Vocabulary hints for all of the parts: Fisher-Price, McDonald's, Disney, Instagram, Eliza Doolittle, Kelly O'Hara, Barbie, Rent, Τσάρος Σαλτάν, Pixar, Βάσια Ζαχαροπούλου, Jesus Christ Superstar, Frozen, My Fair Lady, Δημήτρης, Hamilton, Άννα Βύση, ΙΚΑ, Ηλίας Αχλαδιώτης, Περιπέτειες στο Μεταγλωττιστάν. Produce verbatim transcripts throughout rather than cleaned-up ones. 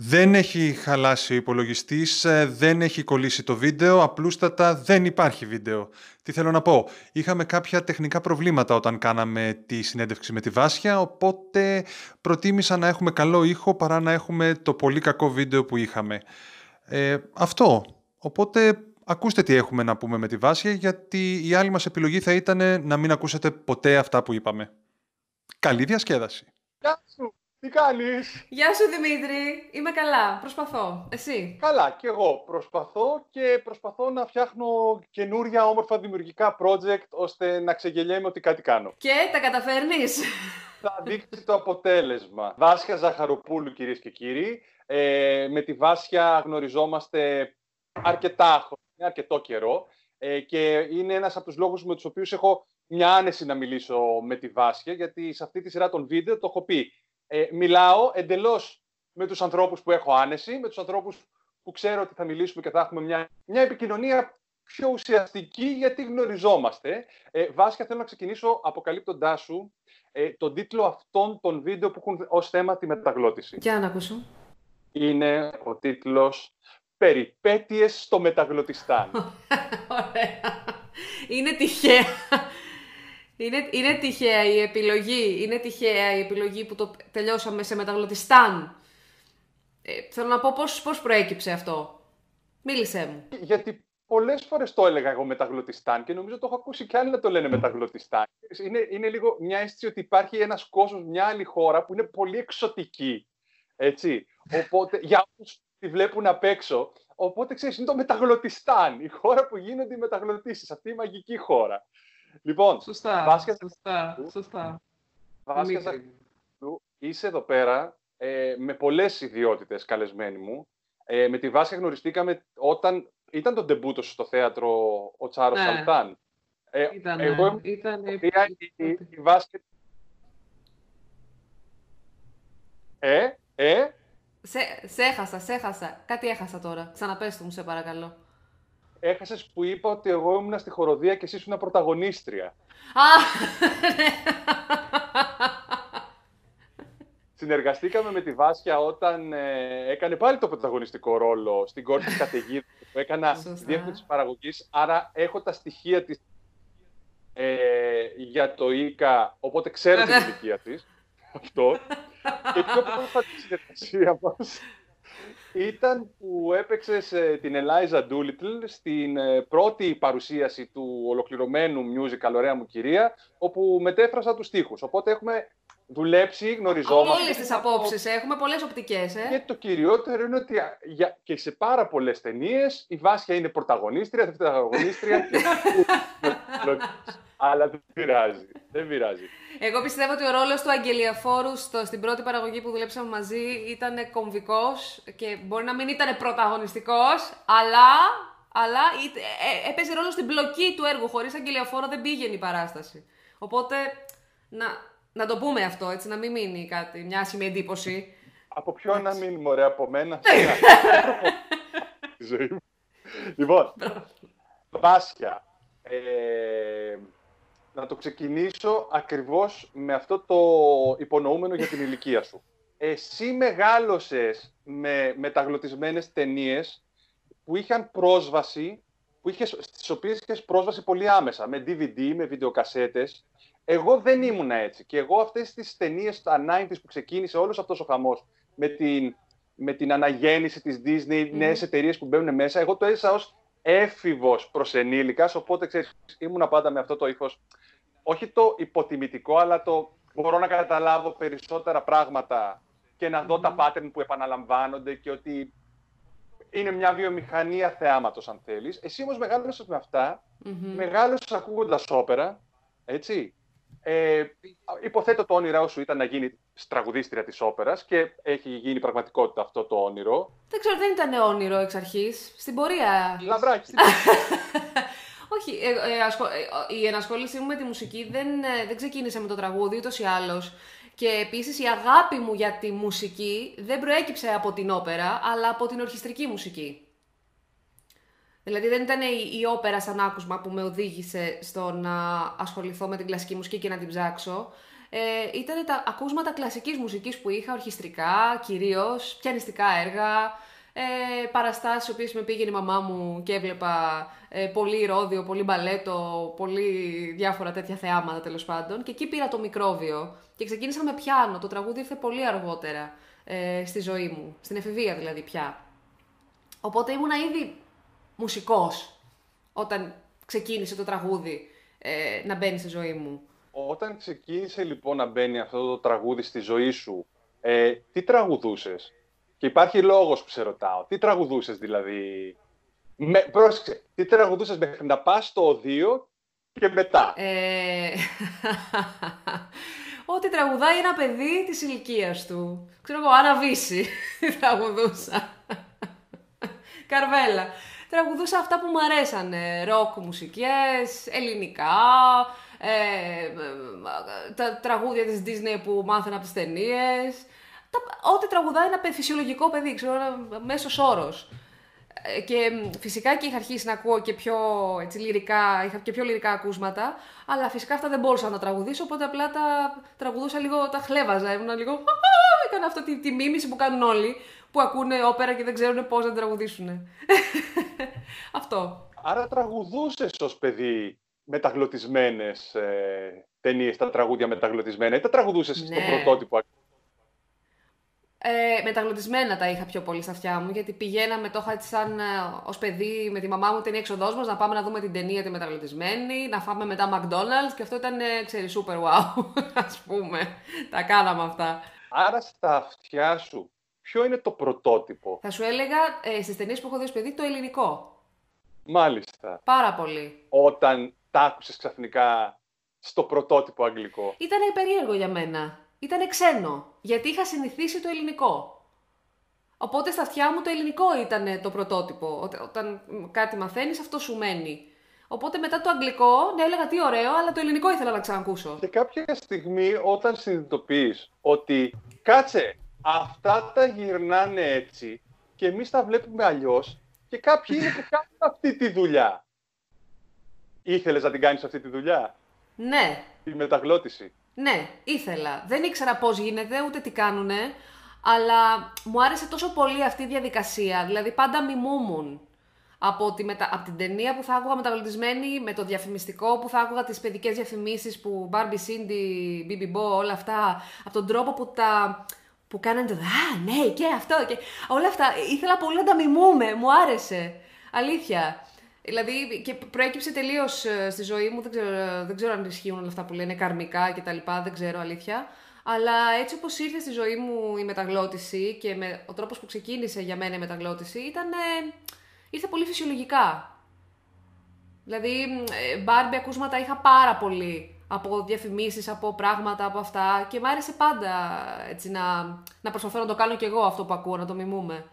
Δεν έχει χαλάσει ο υπολογιστής, δεν έχει κολλήσει το βίντεο, απλούστατα δεν υπάρχει βίντεο. Τι θέλω να πω, είχαμε κάποια τεχνικά προβλήματα όταν κάναμε τη συνέντευξη με τη Βάσια, οπότε προτίμησα να έχουμε καλό ήχο παρά να έχουμε το πολύ κακό βίντεο που είχαμε. Ε, αυτό, οπότε ακούστε τι έχουμε να πούμε με τη Βάσια, γιατί η άλλη μας επιλογή θα ήταν να μην ακούσετε ποτέ αυτά που είπαμε. Καλή διασκέδαση! Τι κάνεις? Γεια σου Δημήτρη, είμαι καλά, προσπαθώ. Εσύ? Καλά, και εγώ προσπαθώ και προσπαθώ να φτιάχνω καινούρια όμορφα δημιουργικά project ώστε να ξεγελιέμαι ότι κάτι κάνω. Και τα καταφέρνεις? Θα δείξει το αποτέλεσμα. Βάσια Ζαχαροπούλου, κυρίες και κύριοι. Ε, με τη Βάσια γνωριζόμαστε αρκετά χρόνια, αρκετό καιρό ε, και είναι ένας από τους λόγους με τους οποίους έχω μια άνεση να μιλήσω με τη Βάσια, γιατί σε αυτή τη σειρά των βίντεο το έχω πει. Ε, μιλάω εντελώς με τους ανθρώπους που έχω άνεση, με τους ανθρώπους που ξέρω ότι θα μιλήσουμε και θα έχουμε μια, μια επικοινωνία πιο ουσιαστική, γιατί γνωριζόμαστε. Ε, Βάσια, θέλω να ξεκινήσω αποκαλύπτοντάς σου ε, τον τίτλο αυτών των βίντεο που έχουν ως θέμα τη μεταγλώττιση. Για να ακούσω. Είναι ο τίτλος «Περιπέτειες στο Μεταγλωττιστάν». Ωραία. Είναι τυχαία. Είναι, είναι τυχαία η επιλογή, είναι τυχαία η επιλογή που το τελειώσαμε σε Μεταγλωττιστάν. Ε, θέλω να πω πώς, πώς προέκυψε αυτό. Μίλησέ μου. Γιατί πολλές φορές το έλεγα εγώ Μεταγλωττιστάν και νομίζω το έχω ακούσει κι άλλοι να το λένε Μεταγλωττιστάν. Είναι, είναι λίγο μια αίσθηση ότι υπάρχει ένας κόσμος, μια άλλη χώρα που είναι πολύ εξωτική. Έτσι. Οπότε, για όσους τη βλέπουν απ' έξω. Οπότε, ξέρεις, είναι το Μεταγλωττιστάν, η χώρα που γίνονται οι μεταγλωτήσεις, αυτή η μαγική χώρα. Λοιπόν, σωστά, Βάσια, σωστά, σωστά. Βάσια Ζαχαροπούλου, είσαι εδώ πέρα ε, με πολλές ιδιότητες καλεσμένη μου. Ε, με τη Βάσια γνωριστήκαμε όταν ήταν το ντεμπούτο στο θέατρο ο Τσάρος Σαλτάν. Ε, ε, ήτανε, εγώ ήτανε... Ήτανε... Η, η Βάσια... Ε, ε... Σε, σε έχασα, σε έχασα. Κάτι έχασα τώρα. Ξαναπες το μου, σε παρακαλώ. Έχασες που είπα ότι εγώ ήμουν στη χοροδία και εσύ ήσουν πρωταγωνίστρια. Α, συνεργαστήκαμε με τη Βάσια όταν ε, έκανε πάλι το πρωταγωνιστικό ρόλο στην Κόρη της Καταιγίδας που έκανα διεύθυνση της παραγωγής. Άρα έχω τα στοιχεία της ε, για το ΙΚΑ, οπότε ξέρω την ηλικία της. Αυτό. Και πιο πρόσφατη συνεργασία μας ήταν που έπαιξες την Eliza Doolittle στην πρώτη παρουσίαση του ολοκληρωμένου musical «Ωραία μου κυρία», όπου μετέφρασα τους στίχους. Οπότε έχουμε δουλέψει, γνωριζόμαστε. Από όλες τις απόψεις, έχουμε πολλές οπτικές. Ε. Και το κυριότερο είναι ότι και σε πάρα πολλές ταινίες η Βάσια είναι πρωταγωνίστρια, δεύτερη πρωταγωνίστρια. Αλλά δεν πειράζει, δεν πειράζει. Εγώ πιστεύω ότι ο ρόλος του Αγγελιαφόρου στο, στην πρώτη παραγωγή που δουλέψαμε μαζί ήταν κομβικός και μπορεί να μην ήταν πρωταγωνιστικός, αλλά, αλλά ε, έπαιζε ρόλο στην μπλοκή του έργου. Χωρίς Αγγελιαφόρο δεν πήγαινε η παράσταση. Οπότε να, να το πούμε αυτό, έτσι, να μην μείνει κάτι, μια άσχημη εντύπωση. Από ποιον να μείνουμε, ωραία, από μένα. Λοιπόν, Βάσια, ε, να το ξεκινήσω ακριβώς με αυτό το υπονοούμενο για την ηλικία σου. Εσύ μεγάλωσες με μεταγλωτισμένες ταινίες που είχαν πρόσβαση, που είχες, στις οποίες είχες πρόσβαση πολύ άμεσα, με ντι βι ντι, με βιντεοκασέτες. Εγώ δεν ήμουνα έτσι. Και εγώ αυτές τις ταινίες, τα ενενήντα που ξεκίνησε όλος αυτός ο χαμός, με την, με την αναγέννηση της Disney, νέες εταιρείες που μπαίνουν μέσα, εγώ το έζησα ως έφηβος προς ενήλικας, οπότε ξέρεις, ήμουνα πάντα με αυτό το ήχος, όχι το υποτιμητικό, αλλά το μπορώ να καταλάβω περισσότερα πράγματα και να δω mm-hmm. τα pattern που επαναλαμβάνονται και ότι είναι μια βιομηχανία θεάματος, αν θέλεις. Εσύ όμως μεγάλωσες με αυτά, mm-hmm. μεγάλωσες ακούγοντας όπερα, έτσι. Ε, υποθέτω το όνειρό σου ήταν να γίνει τραγουδίστρια της όπερας και έχει γίνει πραγματικότητα αυτό το όνειρο. Δεν ξέρω, δεν ήταν όνειρο εξ αρχής. Στην πορεία. Λαμπράκι. Όχι, ε, ε, ασχο... ε, η ενασχόλησή μου με τη μουσική δεν, ε, δεν ξεκίνησε με το τραγούδι ούτως ή άλλως. Και επίσης η αγάπη μου για τη μουσική δεν προέκυψε από την όπερα, αλλά από την ορχιστρική μουσική. Δηλαδή δεν ήταν η, η όπερα σαν άκουσμα που με οδήγησε στο να ασχοληθώ με την κλασική μουσική και να την ψάξω. ε, ήταν τα ακούσματα κλασικής μουσικής που είχα, ορχιστρικά κυρίως, πιανιστικά έργα, ε, παραστάσεις οποίες με πήγαινε η μαμά μου και έβλεπα ε, πολύ ρόδιο, πολύ μπαλέτο, πολύ διάφορα τέτοια θεάματα τέλος πάντων. Και εκεί πήρα το μικρόβιο και ξεκίνησα με πιάνο, το τραγούδι ήρθε πολύ αργότερα ε, στη ζωή μου, στην εφηβεία δηλαδή πια. Οπότε ήμουνα ήδη μουσικός όταν ξεκίνησε το τραγούδι ε, να μπαίνει στη ζωή μου. Όταν ξεκίνησε λοιπόν να μπαίνει αυτό το τραγούδι στη ζωή σου, ε, τι τραγουδούσες? Και υπάρχει λόγος που σε ρωτάω. Τι τραγουδούσες δηλαδή? Με, πρόσεξε, τι τραγουδούσες μέχρι να πας στο οδείο και μετά? Ε, ό,τι τραγουδάει ένα παιδί της ηλικίας του. Ξέρω εγώ, Άννα Βύση τραγουδούσα. Καρβέλα. Τραγουδούσα αυτά που μου αρέσανε, ροκ μουσικές, ελληνικά, ε, τα τραγούδια της Disney που μάθαινα από τις ταινίες, τα, ό,τι τραγουδάει ένα φυσιολογικό παιδί, ξέρω, ένα μέσος όρος. Και φυσικά και είχα αρχίσει να ακούω και πιο, έτσι, λυρικά, είχα και πιο λυρικά ακούσματα, αλλά φυσικά αυτά δεν μπορούσα να τα τραγουδήσω, οπότε απλά τα τραγουδούσα λίγο, τα χλέβαζα, ήμουν λίγο... Έκανα αυτή τη, τη μίμηση που κάνουν όλοι, που ακούνε όπερα και δεν ξέρουν πώς να τραγουδήσουν. Αυτό. Άρα τραγουδούσες ως παιδί μεταγλωτισμένες ε, ταινίες, τα τραγούδια μεταγλωτισμένα, ή τα τραγουδούσες, ναι, στο πρωτότυπο? Ε, μεταγλωτισμένα τα είχα πιο πολύ στα αυτιά μου, γιατί πηγαίναμε, το είχα σαν ε, ως παιδί με τη μαμά μου την έξοδός μας, να πάμε να δούμε την ταινία τη μεταγλωτισμένη, να φάμε μετά McDonald's και αυτό ήταν, ε, ξέρεις, super wow, ας πούμε. Τα κάναμε αυτά. Άρα στα αυτιά σου, ποιο είναι το πρωτότυπο? Θα σου έλεγα ε, στις ταινίες που έχω δει ως παιδί, το ελληνικό. Μάλιστα. Πάρα πολύ. Όταν τα άκουσες ξαφνικά στο πρωτότυπο αγγλικό. Ήταν περίεργο για μένα. Ήταν ξένο, γιατί είχα συνηθίσει το ελληνικό. Οπότε στα αυτιά μου το ελληνικό ήταν το πρωτότυπο. Ό, όταν κάτι μαθαίνεις, αυτό σου μένει. Οπότε μετά το αγγλικό, ναι, έλεγα τι ωραίο, αλλά το ελληνικό ήθελα να ξανακούσω. Και κάποια στιγμή όταν συνειδητοποιείς ότι κάτσε, αυτά τα γυρνάνε έτσι και εμείς τα βλέπουμε αλλιώς και κάποιοι είναι που κάνουν αυτή τη δουλειά. Ήθελες να την κάνεις αυτή τη δουλειά? Ναι. Τη μεταγλώτηση. Ναι, ήθελα. Δεν ήξερα πώς γίνεται, ούτε τι κάνουνε, αλλά μου άρεσε τόσο πολύ αυτή η διαδικασία, δηλαδή πάντα μιμούμουν. Από, τη μετα... από την ταινία που θα άκουγα μεταγλωτισμένη, με το διαφημιστικό που θα άκουγα, τις παιδικές διαφημίσεις που Barbie, Cindy, Bibi Bo, όλα αυτά, από τον τρόπο που τα... που κάνανε το «Α, ναι, και αυτό» και όλα αυτά, ήθελα πολύ να τα μιμούμε, μου άρεσε, αλήθεια. Δηλαδή, και προέκυψε τελείως στη ζωή μου, δεν ξέρω, δεν ξέρω αν ισχύουν όλα αυτά που λένε καρμικά και τα λοιπά, δεν ξέρω αλήθεια, αλλά έτσι όπως ήρθε στη ζωή μου η μεταγλώτηση και με... ο τρόπος που ξεκίνησε για μένα η μεταγλώτηση ήταν... Ήρθε πολύ φυσιολογικά. Δηλαδή, Barbie ακούσματα είχα πάρα πολύ από διαφημίσεις, από πράγματα, από αυτά και μ' άρεσε πάντα έτσι, να, να προσπαθώ να το κάνω κι εγώ αυτό που ακούω, να το μιμούμε.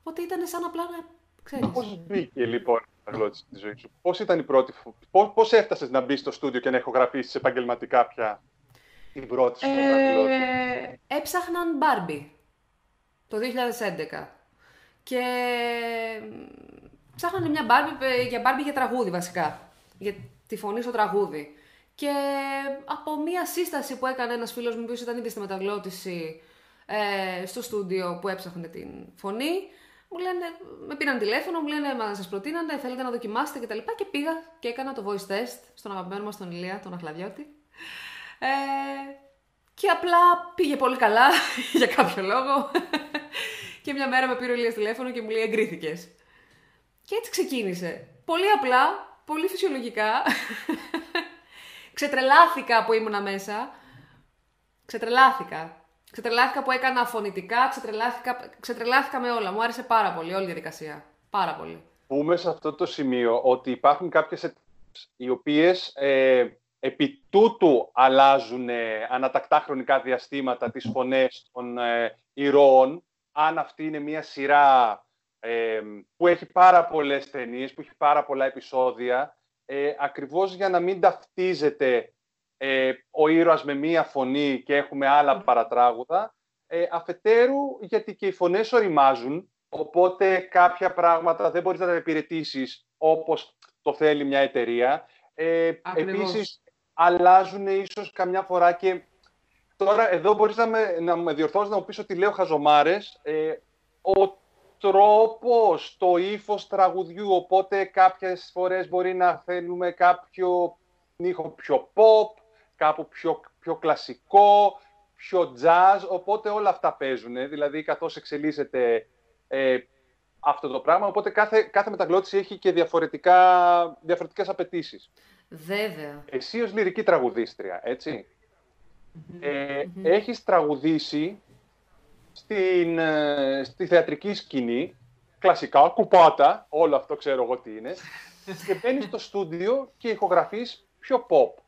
Οπότε ήταν σαν απλά να ξέρεις. Πώς μπήκε λοιπόν η μεταγλώτηση στη ζωή σου? Πώς ήταν η πρώτη φορά? Πώς, πώς έφτασες να μπεις στο στούντιο και να ηχογραφήσεις επαγγελματικά πια την πρώτη σου μεταγλώτηση? Ε, έψαχναν Barbie το δύο χιλιάδες έντεκα. Και ψάχνανε μια Barbie, για Barbie για τραγούδι βασικά, για τη φωνή στο τραγούδι. Και από μια σύσταση που έκανε ένας φίλος μου, ο οποίος ήταν ήδη στη μεταγλώτηση ε, στο στούντιο που έψαχνε την φωνή, μου λένε, με πήραν τηλέφωνο, μου λένε να σας προτείνανε, θέλετε να δοκιμάσετε κτλ. Και πήγα και έκανα το voice test στον αγαπημένο μας τον Ηλία, τον Αχλαδιώτη. Ε, και απλά πήγε πολύ καλά, για κάποιο λόγο. Και μια μέρα με πήρε ο Ηλίας τηλέφωνο και μου λέει εγκρίθηκες. Και έτσι ξεκίνησε. Πολύ απλά, πολύ φυσιολογικά. Ξετρελάθηκα που ήμουνα μέσα. Ξετρελάθηκα. Ξετρελάθηκα που έκανα φωνητικά, ξετρελάθηκα, ξετρελάθηκα με όλα. Μου άρεσε πάρα πολύ όλη η διαδικασία. Πάρα πολύ. Πούμε σε αυτό το σημείο ότι υπάρχουν κάποιες εταιρείες οι οποίες ε, επί τούτου αλλάζουν ε, ανατακτά χρονικά διαστήματα τις φωνές των ε, ηρώων. Αν αυτή είναι μια σειρά ε, που έχει πάρα πολλές ταινίες, που έχει πάρα πολλά επεισόδια, ε, ακριβώς για να μην ταυτίζεται ε, ο ήρωας με μία φωνή και έχουμε άλλα παρατράγουδα, ε, αφετέρου γιατί και οι φωνές οριμάζουν, οπότε κάποια πράγματα δεν μπορείς να τα υπηρετήσεις όπως το θέλει μια εταιρεία. Ε, επίσης, αλλάζουν ίσως καμιά φορά και Τώρα εδώ μπορείς να με, να με διορθώσεις, να μου πεις ότι λέω χαζομάρες. Ε, ο τρόπος, το ύφος τραγουδιού, οπότε κάποιες φορές μπορεί να θέλουμε κάποιο ήχο πιο pop, κάπου πιο, πιο κλασικό, πιο jazz, οπότε όλα αυτά παίζουν, δηλαδή καθώς εξελίσσεται ε, αυτό το πράγμα, οπότε κάθε, κάθε μεταγλώτηση έχει και διαφορετικά, διαφορετικές απαιτήσεις. Βέβαια. Εσύ ως λυρική τραγουδίστρια, έτσι, mm-hmm. Ε, mm-hmm. έχεις τραγουδήσει στην, ε, στη θεατρική σκηνή, κλασικά, κουπάτα, όλο αυτό ξέρω εγώ τι είναι, και μπαίνεις στο στούντιο και ηχογραφείς πιο pop.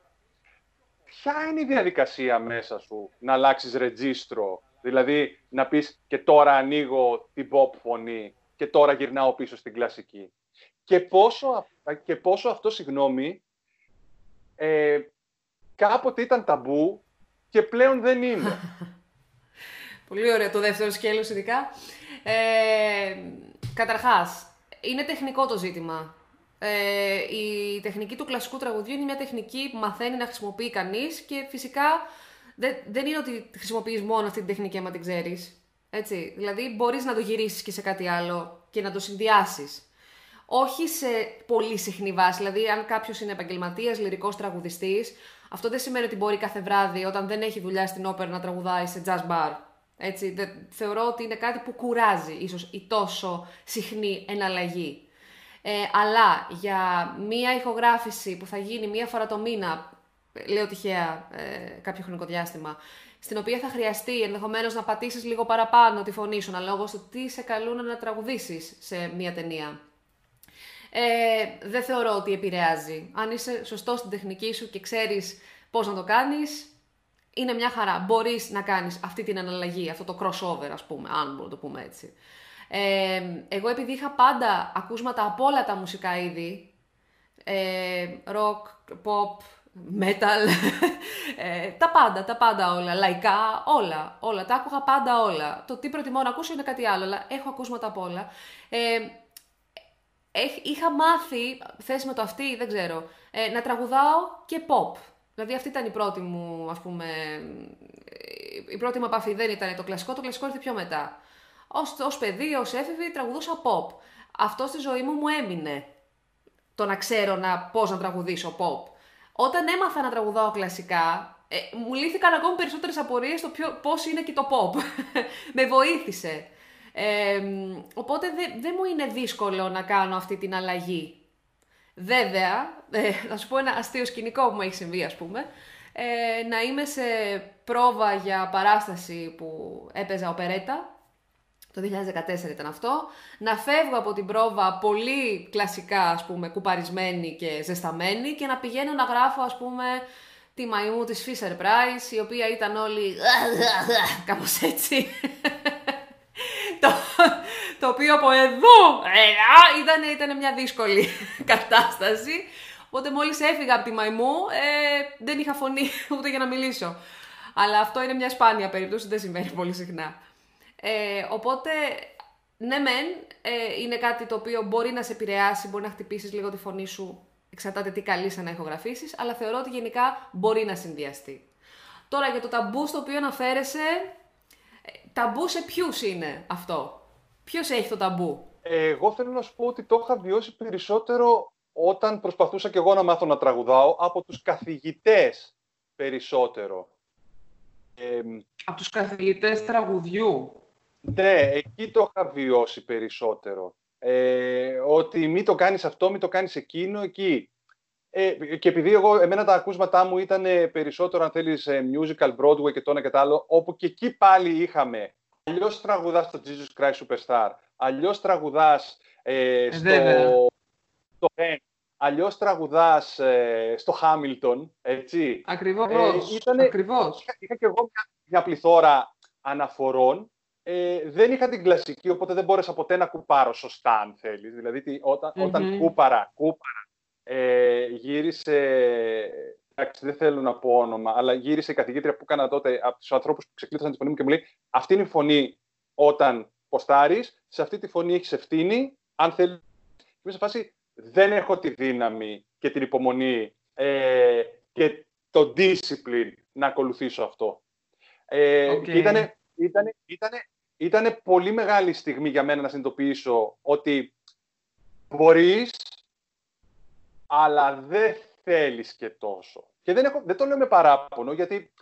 Ποια είναι η διαδικασία μέσα σου να αλλάξεις ρετζίστρο, δηλαδή να πεις και τώρα ανοίγω την pop φωνή και τώρα γυρνάω πίσω στην κλασική. Και πόσο, και πόσο αυτό, συγγνώμη, ε, κάποτε ήταν ταμπού και πλέον δεν είναι. Πολύ ωραίο το δεύτερο σκέλος ειδικά. Ε, καταρχάς, είναι τεχνικό το ζήτημα. Ε, η τεχνική του κλασικού τραγουδιού είναι μια τεχνική που μαθαίνει να χρησιμοποιεί κανείς και φυσικά δε, δεν είναι ότι χρησιμοποιείς μόνο αυτή την τεχνική άμα την ξέρεις. Έτσι, δηλαδή μπορείς να το γυρίσεις και σε κάτι άλλο και να το συνδυάσεις. Όχι σε πολύ συχνή βάση, δηλαδή αν κάποιος είναι επαγγελματίας, λυρικός τραγουδιστής, αυτό δεν σημαίνει ότι μπορεί κάθε βράδυ όταν δεν έχει δουλειά στην όπερα να τραγουδάει σε jazz bar. Έτσι, δε, θεωρώ ότι είναι κάτι που κουράζει ίσως η τόσο συχνή εναλλαγή. Ε, αλλά για μία ηχογράφηση που θα γίνει μία φορά το μήνα, λέω τυχαία ε, κάποιο χρονικό διάστημα, στην οποία θα χρειαστεί ενδεχομένως να πατήσεις λίγο παραπάνω τη φωνή σου, αναλόγως του τι σε καλούν να τραγουδήσεις σε μία ταινία. Ε, δεν θεωρώ ότι επηρεάζει. Αν είσαι σωστός στην τεχνική σου και ξέρεις πώς να το κάνεις, είναι μια χαρά. Μπορείς να κάνεις αυτή την αναλλαγή, αυτό το crossover, ας πούμε, αν μπορώ να το πούμε έτσι. Ε, εγώ επειδή είχα πάντα ακούσματα από όλα τα μουσικά είδη, ε, rock, pop, metal, ε, τα πάντα, τα πάντα όλα, λαϊκά, όλα, όλα, τα άκουγα πάντα όλα. Το τι προτιμώ να ακούσω είναι κάτι άλλο, αλλά έχω ακούσματα από όλα. Ε, έχ, είχα μάθει, θες με το αυτή, δεν ξέρω, ε, να τραγουδάω και pop. Δηλαδή αυτή ήταν η πρώτη μου, ας πούμε, η πρώτη μου επαφή, δεν ήταν το κλασικό, το κλασικό ήρθε πιο μετά. Ως, ως παιδί, ως έφηβη, τραγουδούσα pop. Αυτό στη ζωή μου μου έμεινε το να ξέρω να, πώς να τραγουδήσω pop. Όταν έμαθα να τραγουδάω κλασικά, ε, μου λύθηκαν ακόμη περισσότερες απορίες στο ποιο, πώς είναι και το pop. Με βοήθησε. Ε, οπότε δεν δε μου είναι δύσκολο να κάνω αυτή την αλλαγή. Βέβαια, ε, να σου πω ένα αστείο σκηνικό που μου έχει συμβεί, ας πούμε, ε, να είμαι σε πρόβα για παράσταση που έπαιζα οπερέτα, το δύο χιλιάδες δεκατέσσερα ήταν αυτό, να φεύγω από την πρόβα πολύ κλασικά, ας πούμε, κουπαρισμένη και ζεσταμένη και να πηγαίνω να γράφω, ας πούμε, τη μαϊμού της Fisher-Price, η οποία ήταν όλη κάπως έτσι. το, το οποίο από εδώ ήταν, ήταν μια δύσκολη κατάσταση. Οπότε μόλις έφυγα από τη μαϊμού, ε, δεν είχα φωνή ούτε για να μιλήσω. Αλλά αυτό είναι μια σπάνια περίπτωση, δεν συμβαίνει πολύ συχνά. Ε, οπότε, ναι μεν, ε, είναι κάτι το οποίο μπορεί να σε επηρεάσει, μπορεί να χτυπήσεις λίγο τη φωνή σου, εξαρτάται τι καλείσαι να ηχογραφήσεις, αλλά θεωρώ ότι γενικά μπορεί να συνδυαστεί. Τώρα για το ταμπού στο οποίο αναφέρεσαι, ταμπού σε ποιους είναι αυτό, ποιος έχει το ταμπού? Εγώ θέλω να σου πω ότι το είχα βιώσει περισσότερο όταν προσπαθούσα και εγώ να μάθω να τραγουδάω, από τους καθηγητές περισσότερο. Ε, από τους καθηγητές τραγουδιού. Ναι, εκεί το είχα βιώσει περισσότερο. Ε, ότι μη το κάνεις αυτό, μη το κάνεις εκείνο, εκεί. Ε, και επειδή εγώ, εμένα τα ακούσματά μου ήταν περισσότερο, αν θέλεις, musical, Broadway και το ένα και το άλλο, όπου και εκεί πάλι είχαμε. Αλλιώς τραγουδάς το Jesus Christ Superstar, αλλιώς τραγουδάς ε, στο, στο Rent, αλλιώς τραγουδάς ε, στο Hamilton, έτσι. Ακριβώς, ε, ήτανε, ακριβώς. Είχα, είχα και εγώ μια, μια πληθώρα αναφορών. Ε, δεν είχα την κλασική, οπότε δεν μπόρεσα ποτέ να κουπάρω σωστά, αν θέλεις. Δηλαδή, τι, όταν, mm-hmm. όταν κούπαρα, κούπαρα, ε, γύρισε, εντάξει, δεν θέλω να πω όνομα, αλλά γύρισε η καθηγήτρια που έκανα τότε από τους ανθρώπους που ξεκλείδωσαν τη φωνή μου και μου λέει, αυτή είναι η φωνή όταν ποστάρεις, σε αυτή τη φωνή έχεις ευθύνη, αν θέλεις. Είμαι σε φάση, δεν έχω τη δύναμη και την υπομονή ε, και το discipline να ακολουθήσω αυτό. Ε, okay. Και ήτανε, ήτανε, ήτανε, ήτανε πολύ μεγάλη στιγμή για μένα να συνειδητοποιήσω ότι μπορείς, αλλά δεν θέλεις και τόσο. Και δεν, έχω, δεν το λέω με παράπονο, γιατί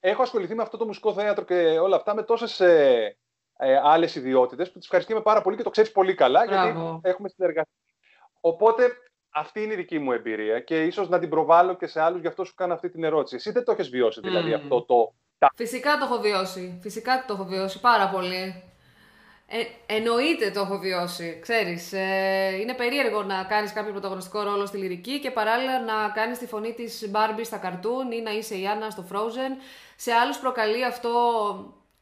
έχω ασχοληθεί με αυτό το μουσικό θέατρο και όλα αυτά με τόσες ε, ε, άλλες ιδιότητες που τις ευχαριστούμε πάρα πολύ και το ξέρεις πολύ καλά, γιατί Bravo. Έχουμε συνεργαστεί. Οπότε αυτή είναι η δική μου εμπειρία και ίσως να την προβάλλω και σε άλλους, γι' αυτό σου κάνω αυτή την ερώτηση. Εσύ δεν το έχεις βιώσει δηλαδή mm. αυτό το... Φυσικά το έχω βιώσει. Φυσικά το έχω βιώσει πάρα πολύ. Ε, εννοείται το έχω βιώσει. Ξέρεις, ε, είναι περίεργο να κάνεις κάποιο πρωταγωνιστικό ρόλο στη λυρική και παράλληλα να κάνεις τη φωνή της Barbie στα καρτούν ή να είσαι η Άννα στο Frozen. Σε άλλους προκαλεί αυτό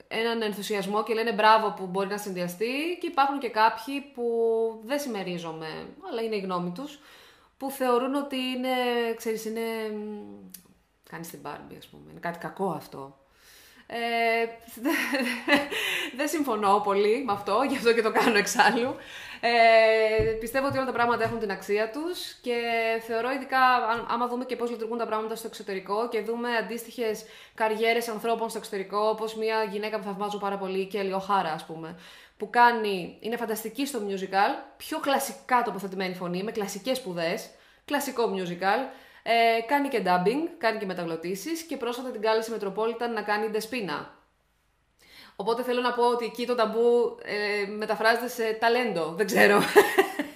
έναν ενθουσιασμό και λένε μπράβο που μπορεί να συνδυαστεί, και υπάρχουν και κάποιοι που δεν συμμερίζομαι, αλλά είναι η γνώμη τους, που θεωρούν ότι είναι, ξέρεις, είναι... κάνεις την Barbie, ας πούμε. Είναι κάτι κακό αυτό. Ε, δεν συμφωνώ πολύ με αυτό, γι' αυτό και το κάνω εξάλλου. Ε, πιστεύω ότι όλα τα πράγματα έχουν την αξία τους και θεωρώ, ειδικά άμα δούμε και πώς λειτουργούν τα πράγματα στο εξωτερικό και δούμε αντίστοιχες καριέρες ανθρώπων στο εξωτερικό, όπως μια γυναίκα που θαυμάζω πάρα πολύ, η Kelly O'Hara, ας πούμε, που κάνει, είναι φανταστική στο musical, πιο κλασικά τοποθετημένη φωνή, με κλασικές σπουδές, κλασικό musical. Ε, κάνει και dubbing, κάνει και μεταγλωτήσεις και πρόσφατα την κάλεσε η Metropolitan να κάνει δεσπίνα. Οπότε θέλω να πω ότι εκεί το ταμπού ε, μεταφράζεται σε ταλέντο, δεν ξέρω,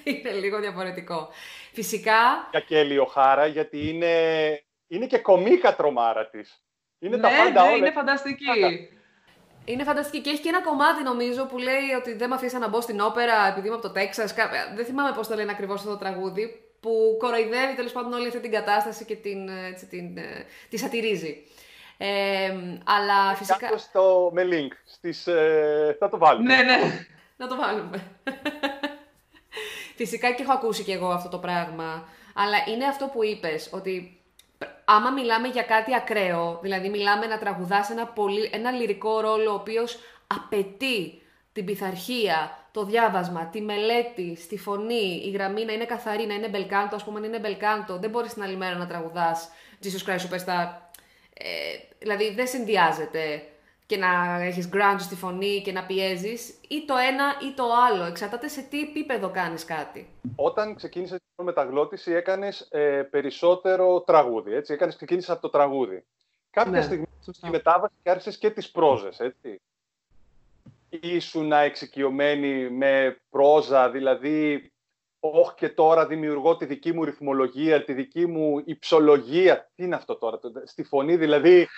είναι λίγο διαφορετικό. Φυσικά... Για Kelly O'Hara, γιατί είναι, είναι και κομίκα τρομάρα της. Είναι ναι, τα πάντα ναι, όλα. Είναι φανταστική. Είναι φανταστική και έχει και ένα κομμάτι, νομίζω, που λέει ότι δεν με αφήσα να μπω στην όπερα επειδή είμαι από το Τέξας. Δεν θυμάμαι πώς το λένε ακριβώς αυτό το τραγούδι, που κοροϊδεύει τέλος πάντων όλη αυτή την κατάσταση και την, έτσι, την, τη σατιρίζει. Ε, αλλά φυσικά... Κάτω στο, με link, στις, ε, θα το βάλουμε. Ναι, ναι, να το βάλουμε. Φυσικά και έχω ακούσει και εγώ αυτό το πράγμα, αλλά είναι αυτό που είπες, ότι άμα μιλάμε για κάτι ακραίο, δηλαδή μιλάμε να τραγουδάς ένα, πολύ, ένα λυρικό ρόλο ο οποίος απαιτεί την πειθαρχία, το διάβασμα, τη μελέτη, στη φωνή, η γραμμή να είναι καθαρή, να είναι μπελκάντο, ας πούμε, να είναι μπελκάντο. Δεν μπορείς την άλλη μέρα να τραγουδάς Jesus Christ Superstar. Ε, δηλαδή δεν συνδυάζεται και να έχεις grunge στη φωνή και να πιέζεις ή το ένα ή το άλλο. Εξαρτάται σε τι επίπεδο κάνεις κάτι. Όταν ξεκίνησες την μεταγλώτηση έκανες ε, περισσότερο τραγούδι, έτσι. Έκανες, ξεκίνησες από το τραγούδι. Κάποια ναι, στιγμή η μετάβαση και άρχισες και τις πρόζες, έτσι. Ήσουν εξοικειωμένη με πρόζα, δηλαδή όχι και τώρα δημιουργώ τη δική μου ρυθμολογία, τη δική μου υψολογία. Τι είναι αυτό τώρα, στη φωνή δηλαδή,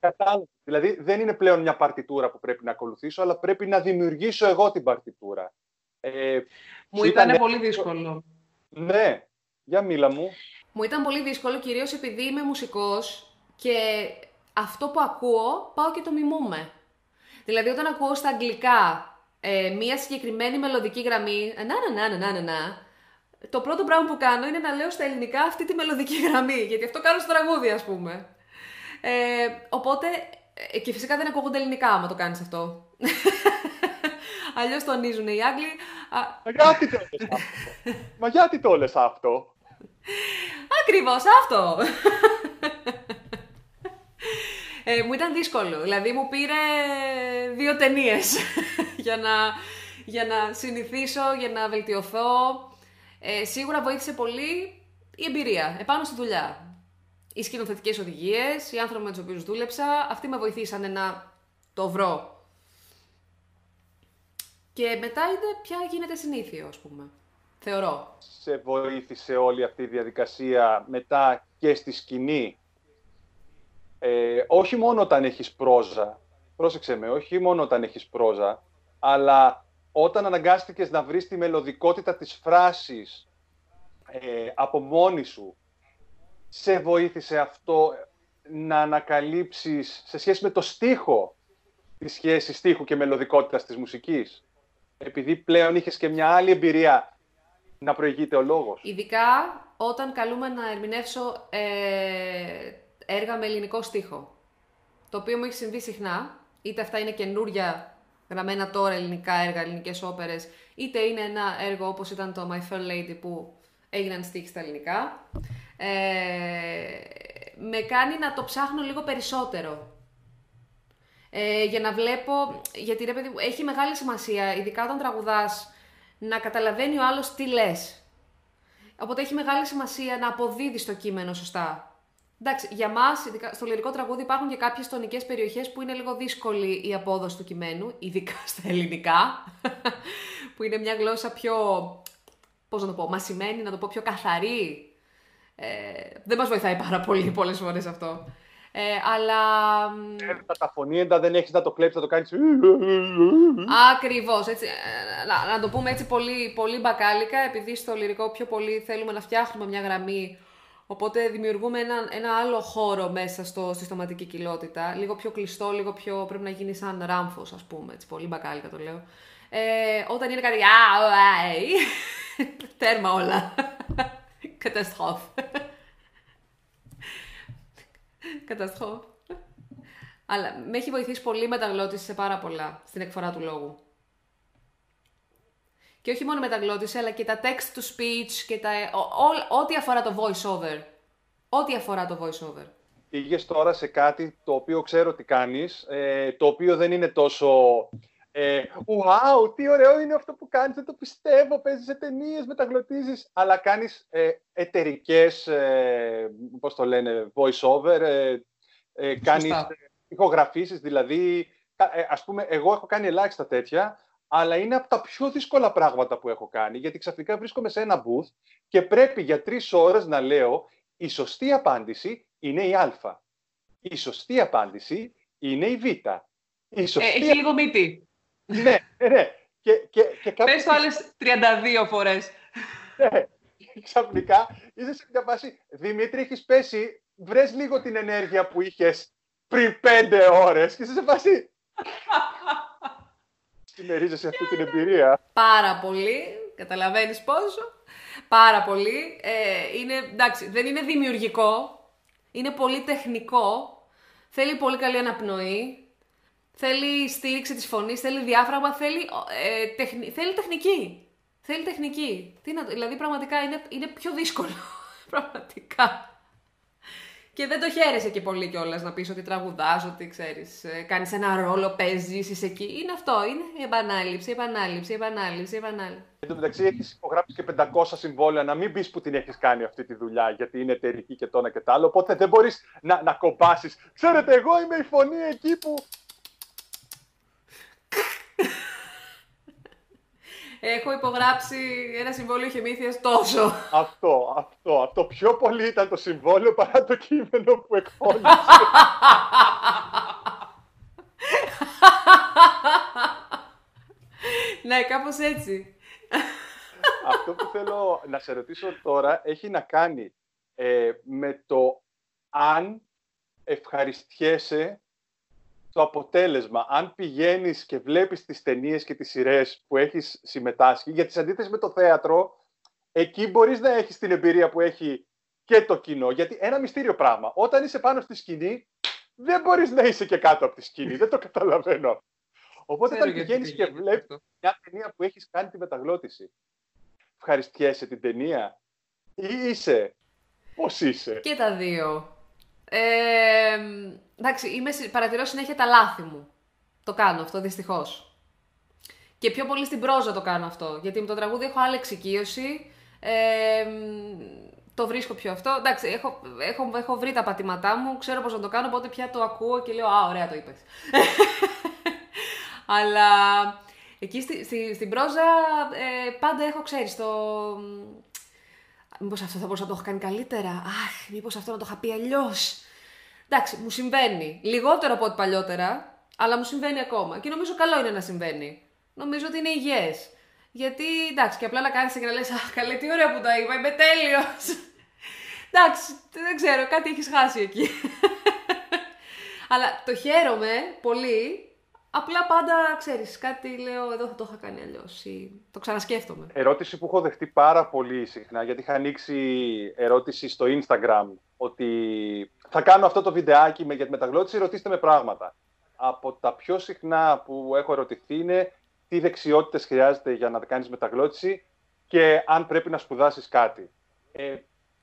κατάλαβα. Δηλαδή δεν είναι πλέον μια παρτιτούρα που πρέπει να ακολουθήσω, αλλά πρέπει να δημιουργήσω εγώ την παρτιτούρα. Ε, μου ήταν ήτανε... πολύ δύσκολο. Ναι, για μίλα μου. Μου ήταν πολύ δύσκολο κυρίως επειδή είμαι μουσικός και αυτό που ακούω πάω και το μιμούμε. Δηλαδή, όταν ακούω στα αγγλικά ε, μία συγκεκριμένη μελωδική γραμμή, να, να, να, να, να, το πρώτο πράγμα που κάνω είναι να λέω στα ελληνικά αυτή τη μελωδική γραμμή, γιατί αυτό κάνω στο τραγούδι, ας πούμε. Ε, οπότε, ε, και φυσικά δεν ακούγονται ελληνικά άμα το κάνεις αυτό. Αλλιώς τονίζουν οι Άγγλοι. Μα γιατί το όλες αυτό. Μα γιατί το όλες αυτό. Ακριβώς αυτό. Ε, μου ήταν δύσκολο, δηλαδή μου πήρε δύο ταινίες για, να, για να συνηθίσω, για να βελτιωθώ. Ε, σίγουρα βοήθησε πολύ η εμπειρία, επάνω στη δουλειά. Οι σκηνοθετικές οδηγίες, οι άνθρωποι με τους οποίους δούλεψα, αυτοί με βοηθήσανε να το βρω. Και μετά είδε πια γίνεται συνήθιο, ας πούμε, θεωρώ. Σε βοήθησε όλη αυτή η διαδικασία μετά και στη σκηνή. Ε, όχι μόνο όταν έχεις πρόζα, πρόσεξε με, όχι μόνο όταν έχεις πρόζα, αλλά όταν αναγκάστηκες να βρεις τη μελωδικότητα της φράσης ε, από μόνη σου, σε βοήθησε αυτό να ανακαλύψεις σε σχέση με το στίχο, τη σχέση στίχου και μελωδικότητας της μουσικής, επειδή πλέον είχες και μια άλλη εμπειρία να προηγείται ο λόγος. Ειδικά όταν καλούμε να ερμηνεύσω... Ε... έργα με ελληνικό στίχο, το οποίο μου έχει συμβεί συχνά, είτε αυτά είναι καινούρια γραμμένα τώρα ελληνικά έργα, ελληνικές όπερες, είτε είναι ένα έργο όπως ήταν το My Fair Lady που έγιναν στίχοι στα ελληνικά, ε, με κάνει να το ψάχνω λίγο περισσότερο. ε, για να βλέπω, γιατί ρε παιδί μου, έχει μεγάλη σημασία, ειδικά όταν τραγουδάς, να καταλαβαίνει ο άλλος τι λες. Οπότε έχει μεγάλη σημασία να αποδίδεις το κείμενο σωστά. Εντάξει, για μας, ειδικά στο λυρικό τραγούδι, υπάρχουν και κάποιες τονικές περιοχές που είναι λίγο δύσκολη η απόδοση του κειμένου, ειδικά στα ελληνικά, που είναι μια γλώσσα πιο, πώς να το πω, μασημένη, να το πω πιο καθαρή. Ε, δεν μας βοηθάει πάρα πολύ πολλές φορές αυτό. Ε, αλλά... τα καταφωνήεντα δεν έχεις να το κλέψεις, να το κάνεις... Ακριβώς, έτσι, να, να το πούμε έτσι πολύ, πολύ μπακάλικα, επειδή στο λυρικό πιο πολύ θέλουμε να φτιάχνουμε μια γραμμή. Οπότε δημιουργούμε ένα, ένα άλλο χώρο μέσα στο, στη στοματική κοιλότητα, λίγο πιο κλειστό, λίγο πιο πρέπει να γίνει σαν ράμφος, ας πούμε, έτσι, πολύ μπακάλικα το λέω. Ε, όταν είναι κάτι, τέρμα όλα, καταστροφ. Καταστροφ. Αλλά με έχει βοηθήσει πολύ η μεταγλώτηση σε πάρα πολλά, στην εκφορά του λόγου. Και όχι μόνο μεταγλώτηση, αλλά και τα text-to-speech και τα... ό,τι αφορά το voice-over. Ό,τι αφορά το voice-over. Πήγες τώρα σε κάτι το οποίο ξέρω τι κάνεις, ε, το οποίο δεν είναι τόσο... Ε, wow, τι ωραίο είναι αυτό που κάνεις, δεν το πιστεύω, παίζεις σε ταινίες, μεταγλωτίζεις, αλλά κάνεις ε, εταιρικές, ε, πώς το λένε, voice-over, ε, ε, κάνεις ηχογραφήσεις, δηλαδή, ε, ας πούμε, εγώ έχω κάνει ελάχιστα τέτοια, αλλά είναι από τα πιο δύσκολα πράγματα που έχω κάνει, γιατί ξαφνικά βρίσκομαι σε ένα booth και πρέπει για τρεις ώρες να λέω η σωστή απάντηση είναι η Α, η σωστή απάντηση είναι η Β. Η σωστή... ε, έχει λίγο μύτη. Ναι, ναι. Και, και, και κάποιο... πες το άλλες τριάντα δύο φορές. Ναι. Ξαφνικά είσαι σε μια φάση, Δημήτρη, έχεις πέσει, βρες λίγο την ενέργεια που είχες πριν πέντε ώρες και είσαι σε φάση... Συμμερίζεσαι αυτή την εμπειρία. Πάρα πολύ. Καταλαβαίνεις πόσο. Πάρα πολύ. Ε, είναι, εντάξει, δεν είναι δημιουργικό. Είναι πολύ τεχνικό. Θέλει πολύ καλή αναπνοή. Θέλει στήριξη της φωνής. Θέλει διάφραγμα. Θέλει, ε, τεχνη, θέλει τεχνική. Θέλει τεχνική. Τι να, δηλαδή πραγματικά είναι, είναι πιο δύσκολο. Πραγματικά. Και δεν το χαίρεσαι και πολύ κιόλας να πεις ότι τραγουδάς, ότι ξέρεις, κάνεις ένα ρόλο, παίζεις, είσαι εκεί. Είναι αυτό, είναι η επανάληψη, η επανάληψη, η επανάληψη, η επανάληψη. Εν τω μεταξύ έχεις υπογράψει και πεντακόσια συμβόλαια, να μην πεις που την έχεις κάνει αυτή τη δουλειά, γιατί είναι εταιρική και το ένα και το άλλο, οπότε δεν μπορείς να, να κομπάσεις. Ξέρετε, εγώ είμαι η φωνή εκεί που... Έχω υπογράψει ένα συμβόλαιο χεμήθειας τόσο. Αυτό, αυτό, αυτό. Πιο πολύ ήταν το συμβόλαιο παρά το κείμενο που εκφώνησε. Ναι, κάπως έτσι. Αυτό που θέλω να σε ρωτήσω τώρα έχει να κάνει ε, με το αν ευχαριστιέσαι το αποτέλεσμα, αν πηγαίνεις και βλέπεις τις ταινίες και τις σειρές που έχεις συμμετάσχει, γιατί σε αντίθεση με το θέατρο, εκεί μπορείς να έχεις την εμπειρία που έχει και το κοινό. Γιατί ένα μυστήριο πράγμα, όταν είσαι πάνω στη σκηνή, δεν μπορείς να είσαι και κάτω από τη σκηνή, δεν το καταλαβαίνω. Οπότε όταν πηγαίνεις και βλέπεις μια ταινία που έχεις κάνει τη μεταγλώτηση, ευχαριστιέσαι την ταινία ή είσαι, πώς είσαι? Και τα δύο. Ε, εντάξει, είμαι, παρατηρώ συνέχεια τα λάθη μου. Το κάνω αυτό, δυστυχώς. Και πιο πολύ στην πρόζα το κάνω αυτό. Γιατί με το τραγούδι έχω άλλη εξοικείωση. Ε, το βρίσκω πιο αυτό. Εντάξει, έχω, έχω, έχω βρει τα πατήματά μου, ξέρω πώς να το κάνω. Οπότε πια το ακούω και λέω, α, ωραία το είπες. Αλλά εκεί στη, στη, στην πρόζα ε, πάντα έχω, ξέρεις, το... μήπως αυτό θα μπορούσα να το έχω κάνει καλύτερα. Αχ, μήπως αυτό να το είχα πει αλλιώς. Εντάξει, μου συμβαίνει. Λιγότερο από ό,τι παλιότερα, αλλά μου συμβαίνει ακόμα. Και νομίζω καλό είναι να συμβαίνει. Νομίζω ότι είναι υγιές. Γιατί, εντάξει, και απλά να κάνεις και να λες, αχ, καλέ, τι ωραία που τα είπα, είμαι τέλειος. Εντάξει, δεν ξέρω, κάτι έχεις χάσει εκεί. Αλλά το χαίρομαι πολύ. Απλά πάντα, ξέρεις, κάτι λέω, εδώ θα το είχα κάνει αλλιώς ή το ξανασκέφτομαι. Ερώτηση που έχω δεχτεί πάρα πολύ συχνά, γιατί είχα ανοίξει ερώτηση στο Instagram, ότι θα κάνω αυτό το βιντεάκι με, για τη μεταγλώτηση, ρωτήστε με πράγματα. Από τα πιο συχνά που έχω ερωτηθεί είναι τι δεξιότητες χρειάζεται για να κάνεις μεταγλώτηση και αν πρέπει να σπουδάσεις κάτι. Ε,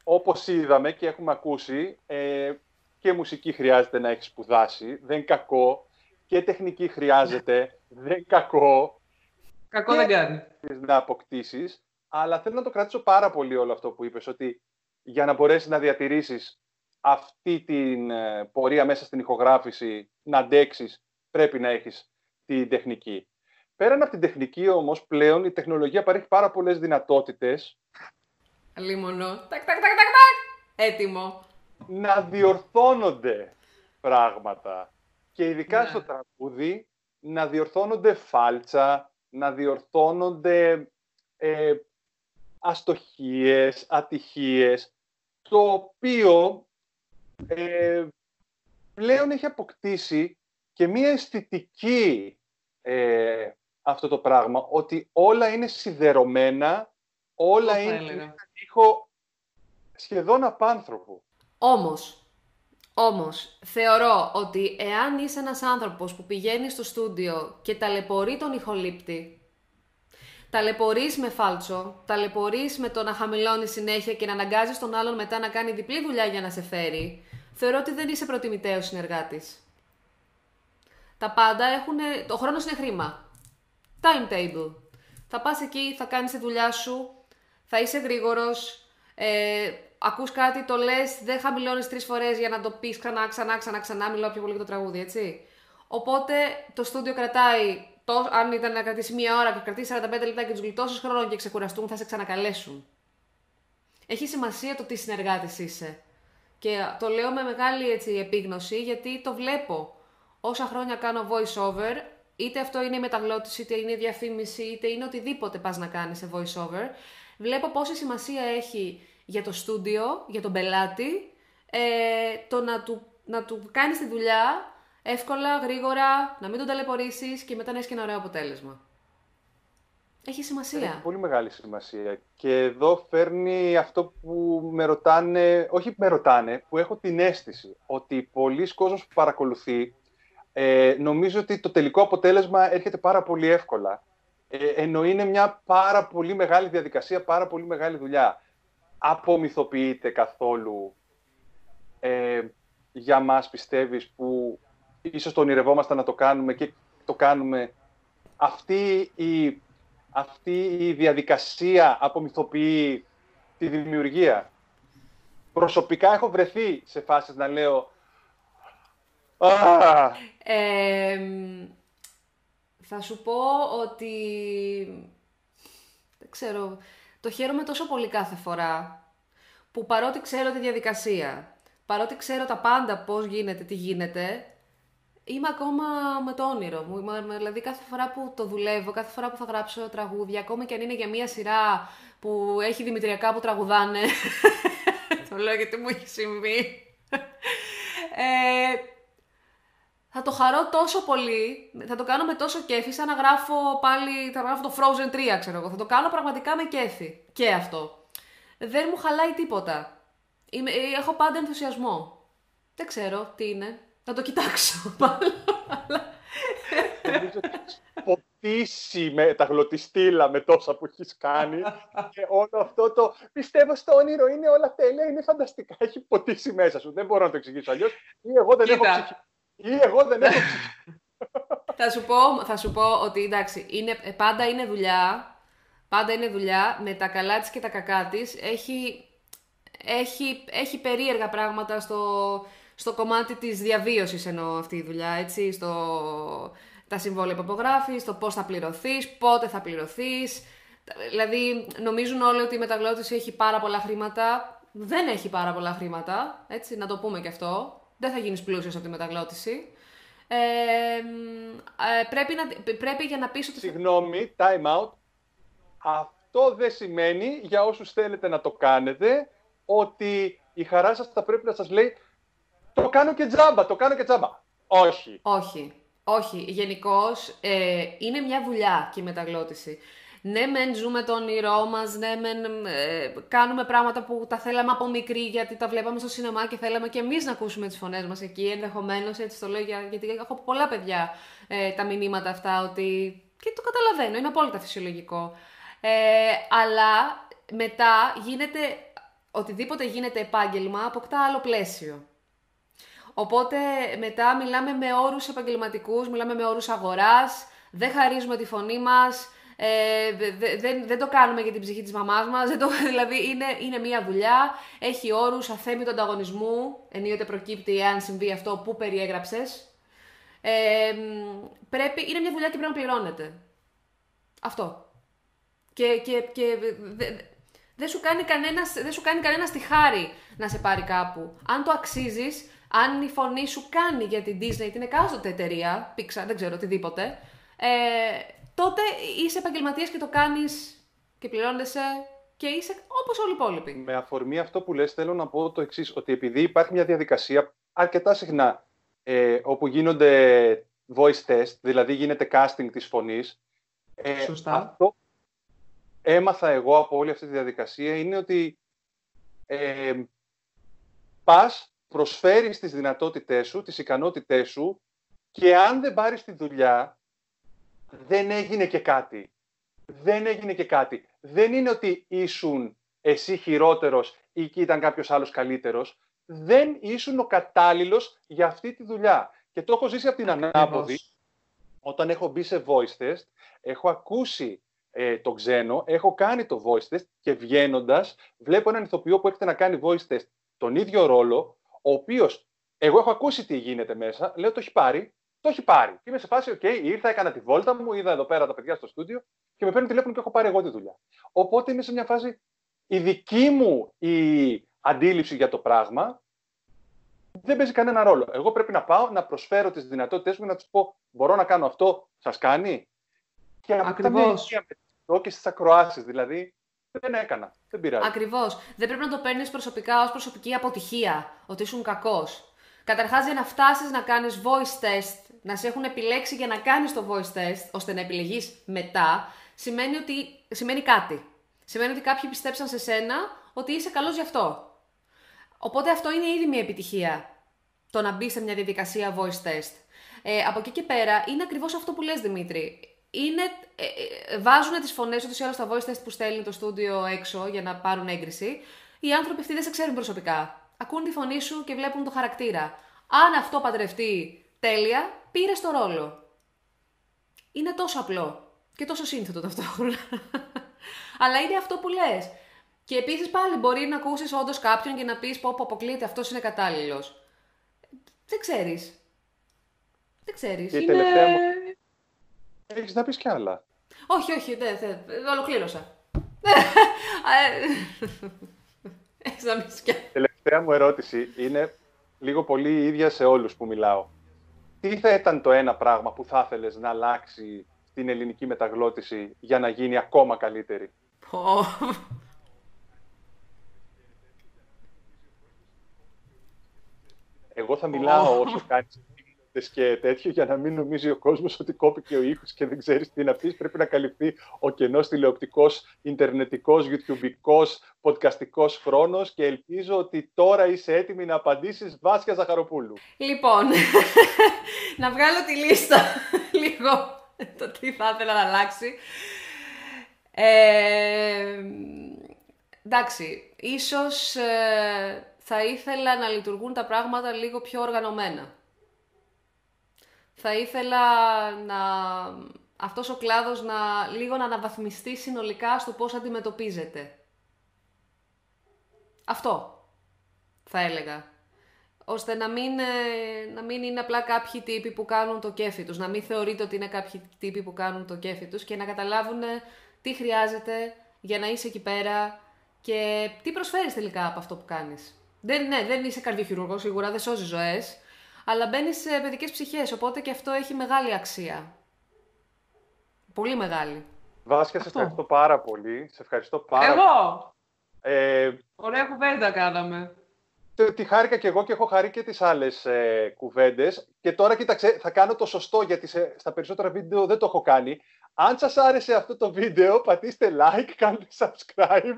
όπως είδαμε και έχουμε ακούσει, ε, και μουσική χρειάζεται να έχεις σπουδάσει, δεν κακό. και τεχνική χρειάζεται, δεν κακό. Κακό και δεν κάνει. Να αποκτήσεις, αλλά θέλω να το κρατήσω πάρα πολύ όλο αυτό που είπες, ότι για να μπορέσεις να διατηρήσεις αυτή την πορεία μέσα στην ηχογράφηση, να αντέξεις, πρέπει να έχεις την τεχνική. Πέραν από την τεχνική όμως, πλέον η τεχνολογία παρέχει πάρα πολλές δυνατότητες. Αλίμονο. Τακ, τακ, τακ, τακ, τακ. Έτοιμο. Να διορθώνονται πράγματα. Και ειδικά ναι. στο τραγούδι, να διορθώνονται φάλτσα, να διορθώνονται ε, αστοχίες, ατυχίες, το οποίο ε, πλέον έχει αποκτήσει και μία αισθητική ε, αυτό το πράγμα, ότι όλα είναι σιδερωμένα, όλα είναι έναν ήχο σχεδόν απάνθρωπο. Όμως, όμως, θεωρώ ότι εάν είσαι ένας άνθρωπος που πηγαίνει στο στούντιο και ταλαιπωρεί τον ηχολήπτη, ταλαιπωρείς με φάλτσο, ταλαιπωρείς με το να χαμηλώνεις συνέχεια και να αναγκάζεις τον άλλον μετά να κάνει διπλή δουλειά για να σε φέρει, θεωρώ ότι δεν είσαι προτιμητέος συνεργάτης. Τα πάντα έχουν... Ο χρόνος είναι χρήμα. Timetable. Θα πας εκεί, θα κάνεις τη δουλειά σου, θα είσαι γρήγορος, ε, ακούς κάτι, το λες, δεν χαμηλώνεις τρεις φορές για να το πεις ξανά, ξανά, ξανά, ξανά, μιλάω πιο πολύ για το τραγούδι, έτσι. Οπότε το στούντιο κρατάει... Το, αν ήταν να κρατήσει μία ώρα και κρατήσει σαράντα πέντε λεπτά και τους γλιτώσεις χρόνο και ξεκουραστούν, θα σε ξανακαλέσουν. Έχει σημασία το τι συνεργάτης είσαι. Και το λέω με μεγάλη έτσι, επίγνωση, γιατί το βλέπω. Όσα χρόνια κάνω voice-over, είτε αυτό είναι η μεταγλώττιση, είτε είναι η διαφήμιση, είτε είναι οτιδήποτε πας να κάνεις σε voice-over, βλέπω πόση σημασία έχει για το στούντιο, για τον πελάτη, ε, το να του, να του κάνεις τη δουλειά εύκολα, γρήγορα, να μην τον ταλαιπωρήσεις και μετά να έχεις και ένα ωραίο αποτέλεσμα. Έχει σημασία. Έχει πολύ μεγάλη σημασία. Και εδώ φέρνει αυτό που με ρωτάνε, όχι με ρωτάνε, που έχω την αίσθηση ότι πολλοί κόσμος που παρακολουθεί ε, νομίζω ότι το τελικό αποτέλεσμα έρχεται πάρα πολύ εύκολα. Ε, ενώ είναι μια πάρα πολύ μεγάλη διαδικασία, πάρα πολύ μεγάλη δουλειά. Απομυθοποιείται καθόλου ε, για μας, πιστεύεις, που... Ίσως το ονειρευόμαστε να το κάνουμε και το κάνουμε. Αυτή η, αυτή η διαδικασία απομυθοποιεί τη δημιουργία. Προσωπικά έχω βρεθεί σε φάσεις να λέω... Ε, θα σου πω ότι... Δεν ξέρω. Το χαίρομαι τόσο πολύ κάθε φορά που παρότι ξέρω τη διαδικασία, παρότι ξέρω τα πάντα πώς γίνεται, τι γίνεται... Είμαι ακόμα με το όνειρο μου, δηλαδή κάθε φορά που το δουλεύω, κάθε φορά που θα γράψω τραγούδια, ακόμα και αν είναι για μία σειρά που έχει δημητριακά που τραγουδάνε, το λέω γιατί μου έχει συμβεί, ε, θα το χαρώ τόσο πολύ, θα το κάνω με τόσο κέφι, σαν να γράφω πάλι, θα γράφω το Frozen τρία, ξέρω εγώ, θα το κάνω πραγματικά με κέφι και αυτό. Δεν μου χαλάει τίποτα, Είμαι, έχω πάντα ενθουσιασμό, δεν ξέρω τι είναι. Να το κοιτάξω πάλι. Νομίζω ότι έχεις ποτίσει με τα γλωτιστήλα με τόσα που έχεις κάνει και όλο αυτό το πιστεύω στο όνειρο είναι όλα τέλεια, είναι φανταστικά. Έχει ποτίσει μέσα σου. Δεν μπορώ να το εξηγήσω αλλιώς. Ή εγώ δεν Κοίτα. έχω ψυχή. Ή εγώ δεν έχω ψυχή. θα, σου πω, θα σου πω ότι εντάξει, είναι, πάντα είναι δουλειά. Πάντα είναι δουλειά με τα καλά της και τα κακά της. Έχει, έχει, έχει περίεργα πράγματα στο... Στο κομμάτι της διαβίωσης εννοώ αυτή η δουλειά, έτσι, στο τα συμβόλαια που υπογράφεις, το πώς θα πληρωθείς, πότε θα πληρωθείς. Δηλαδή, νομίζουν όλοι ότι η μεταγλώττιση έχει πάρα πολλά χρήματα. Δεν έχει πάρα πολλά χρήματα, έτσι, να το πούμε και αυτό. Δεν θα γίνεις πλούσιος από τη μεταγλώττιση. Ε, πρέπει, να, πρέπει για να πεις ότι... Συγγνώμη, time out. Αυτό δεν σημαίνει, για όσους θέλετε να το κάνετε, ότι η χαρά σας θα πρέπει να σας λέει... Το κάνω και τζάμπα, το κάνω και τζάμπα. Όχι. Όχι, όχι. Γενικώς ε, είναι μια δουλειά και η μεταγλώττιση. Ναι μεν ζούμε τον όνειρό μας, ναι μεν ε, κάνουμε πράγματα που τα θέλαμε από μικροί γιατί τα βλέπαμε στο σινεμά και θέλαμε και εμείς να ακούσουμε τις φωνές μας εκεί ενδεχομένως, έτσι το λέω γιατί έχω πολλά παιδιά ε, τα μηνύματα αυτά ότι και το καταλαβαίνω, είναι απόλυτα φυσιολογικό. Ε, αλλά μετά γίνεται, οτιδήποτε γίνεται επάγγελμα αποκτά άλλο πλαίσιο. Οπότε μετά μιλάμε με όρους επαγγελματικούς, μιλάμε με όρους αγοράς, δεν χαρίζουμε τη φωνή μας, ε, δεν, δεν, δεν το κάνουμε για την ψυχή της μαμάς μας, δεν το, δηλαδή είναι, είναι μια δουλειά, έχει όρους αθέμητου ανταγωνισμού, ενίοτε προκύπτει εάν συμβεί αυτό που περιέγραψες. Ε, πρέπει, είναι μια δουλειά και πρέπει να πληρώνεται. Αυτό. Και, και, και δε, δε σου κάνει κανένας, δε σου κάνει κανένας τη χάρη να σε πάρει κάπου. Αν το αξίζεις, αν η φωνή σου κάνει για την Disney, την εκάστοτε εταιρεία, Pixar, δεν ξέρω, οτιδήποτε, ε, τότε είσαι επαγγελματίας και το κάνεις και πληρώνεσαι και είσαι όπως όλοι οι υπόλοιποι. Με αφορμή αυτό που λες, θέλω να πω το εξής, ότι επειδή υπάρχει μια διαδικασία αρκετά συχνά ε, όπου γίνονται voice test, δηλαδή γίνεται casting της φωνής, ε, σωστά. Αυτό έμαθα εγώ από όλη αυτή τη διαδικασία είναι ότι ε, πας, προσφέρεις τις δυνατότητές σου, τις ικανότητές σου και αν δεν πάρεις τη δουλειά, δεν έγινε και κάτι. Δεν έγινε και κάτι. Δεν είναι ότι ήσουν εσύ χειρότερος ή ήταν κάποιος άλλος καλύτερος. Δεν ήσουν ο κατάλληλος για αυτή τη δουλειά. Και το έχω ζήσει από την ανάποδη. Όταν έχω μπει σε voice test, έχω ακούσει ε, το ξένο, έχω κάνει το voice test και βγαίνοντας βλέπω έναν ηθοποιό που έρχεται να κάνει voice test τον ίδιο ρόλο, ο οποίος, εγώ έχω ακούσει τι γίνεται μέσα, λέω το έχει πάρει, το έχει πάρει. Είμαι σε φάση, οκ, okay, ήρθα, έκανα τη βόλτα μου, είδα εδώ πέρα τα παιδιά στο στούντιο και με παίρνουν τηλέφωνο και έχω πάρει εγώ τη δουλειά. Οπότε είμαι σε μια φάση, η δική μου η αντίληψη για το πράγμα δεν παίζει κανένα ρόλο. Εγώ πρέπει να πάω να προσφέρω τις δυνατότητες μου και να τους πω, μπορώ να κάνω αυτό, σας κάνει. Και ακριβώς. Και αυτό και στις ακροάσεις, δηλαδή. Δεν έκανα. Δεν πειράζει. Ακριβώς. Δεν πρέπει να το παίρνεις προσωπικά ως προσωπική αποτυχία, ότι ήσουν κακός. Καταρχάς, για να φτάσεις να κάνεις voice test, να σε έχουν επιλέξει για να κάνεις το voice test, ώστε να επιλεγείς μετά, σημαίνει, ότι... σημαίνει κάτι. Σημαίνει ότι κάποιοι πιστέψαν σε σένα ότι είσαι καλός γι' αυτό. Οπότε αυτό είναι ήδη μια επιτυχία, το να μπεις σε μια διαδικασία voice test. Ε, από εκεί και πέρα, είναι ακριβώς αυτό που λες, Δημήτρη. Είναι, ε, ε, βάζουν τις φωνές τους ή άλλως τα voice test που στέλνει το στούντιο έξω για να πάρουν έγκριση. Οι άνθρωποι αυτοί δεν σε ξέρουν προσωπικά. Ακούν τη φωνή σου και βλέπουν το χαρακτήρα. Αν αυτό παντρευτεί τέλεια, πήρες το ρόλο. Είναι τόσο απλό και τόσο σύνθετο ταυτόχρονα. Αλλά είναι αυτό που λες. Και επίσης πάλι μπορεί να ακούσεις όντως κάποιον και να πεις πω πω αποκλείεται, αυτός είναι κατάλληλος. Δεν ξέρεις. Δεν ξέρεις. Είναι... Έχεις να πεις κι άλλα. Όχι, όχι, δεν θε. Ολοκλήρωσα. Έχεις να πεις κι άλλα. Τελευταία μου ερώτηση είναι λίγο πολύ η ίδια σε όλους που μιλάω. Τι θα ήταν το ένα πράγμα που θα ήθελες να αλλάξει την ελληνική μεταγλώτηση για να γίνει ακόμα καλύτερη? Εγώ θα μιλάω όσο κάνεις και τέτοιο, για να μην νομίζει ο κόσμος ότι κόπηκε ο ήχος και δεν ξέρεις τι είναι αυτής. Πρέπει να καλυφθεί ο κενός τηλεοπτικός, ιντερνετικός, γιουτιουμπικός, podcastικός χρόνος και ελπίζω ότι τώρα είσαι έτοιμη να απαντήσεις, Βάσια Ζαχαροπούλου. Λοιπόν, να βγάλω τη λίστα λίγο το τι θα ήθελα να αλλάξει. Ε, εντάξει, ίσως ε, θα ήθελα να λειτουργούν τα πράγματα λίγο πιο οργανωμένα. Θα ήθελα να... αυτός ο κλάδος να λίγο να αναβαθμιστεί συνολικά στο πώς αντιμετωπίζεται. Αυτό θα έλεγα. Ώστε να μην, να μην είναι απλά κάποιοι τύποι που κάνουν το κέφι τους, να μην θεωρείται ότι είναι κάποιοι τύποι που κάνουν το κέφι τους και να καταλάβουν τι χρειάζεται για να είσαι εκεί πέρα και τι προσφέρεις τελικά από αυτό που κάνεις. Δεν, ναι, δεν είσαι καρδιοχειρουργός σίγουρα, δεν σώζεις ζωές. Αλλά μπαίνεις σε παιδικές ψυχές, οπότε και αυτό έχει μεγάλη αξία. Πολύ μεγάλη. Βάσια, σε ευχαριστώ πάρα πολύ. Σε ευχαριστώ πάρα πολύ. Εγώ! Ε, Ωραία κουβέντα κάναμε. Τη χάρηκα και εγώ και έχω χαρεί και τις άλλες ε, κουβέντες. Και τώρα, κοίταξε, θα κάνω το σωστό, γιατί σε, στα περισσότερα βίντεο δεν το έχω κάνει. Αν σας άρεσε αυτό το βίντεο, πατήστε like, κάντε subscribe,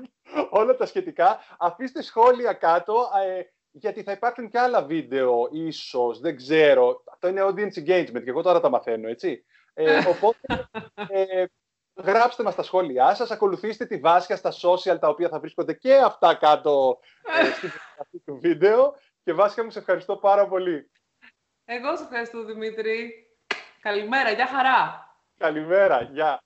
όλα τα σχετικά. Αφήστε σχόλια κάτω. Ε, Γιατί θα υπάρχουν και άλλα βίντεο, ίσως, δεν ξέρω. Αυτό είναι audience engagement και εγώ τώρα τα μαθαίνω, έτσι. Ε, οπότε, ε, γράψτε μας τα σχόλιά σας, ακολουθήστε τη Βάσια στα social, τα οποία θα βρίσκονται και αυτά κάτω ε, στην περιγραφή του βίντεο. Και Βάσια μου, σε ευχαριστώ πάρα πολύ. Εγώ σε ευχαριστώ, Δημήτρη. Καλημέρα, γεια χαρά. Καλημέρα, γεια.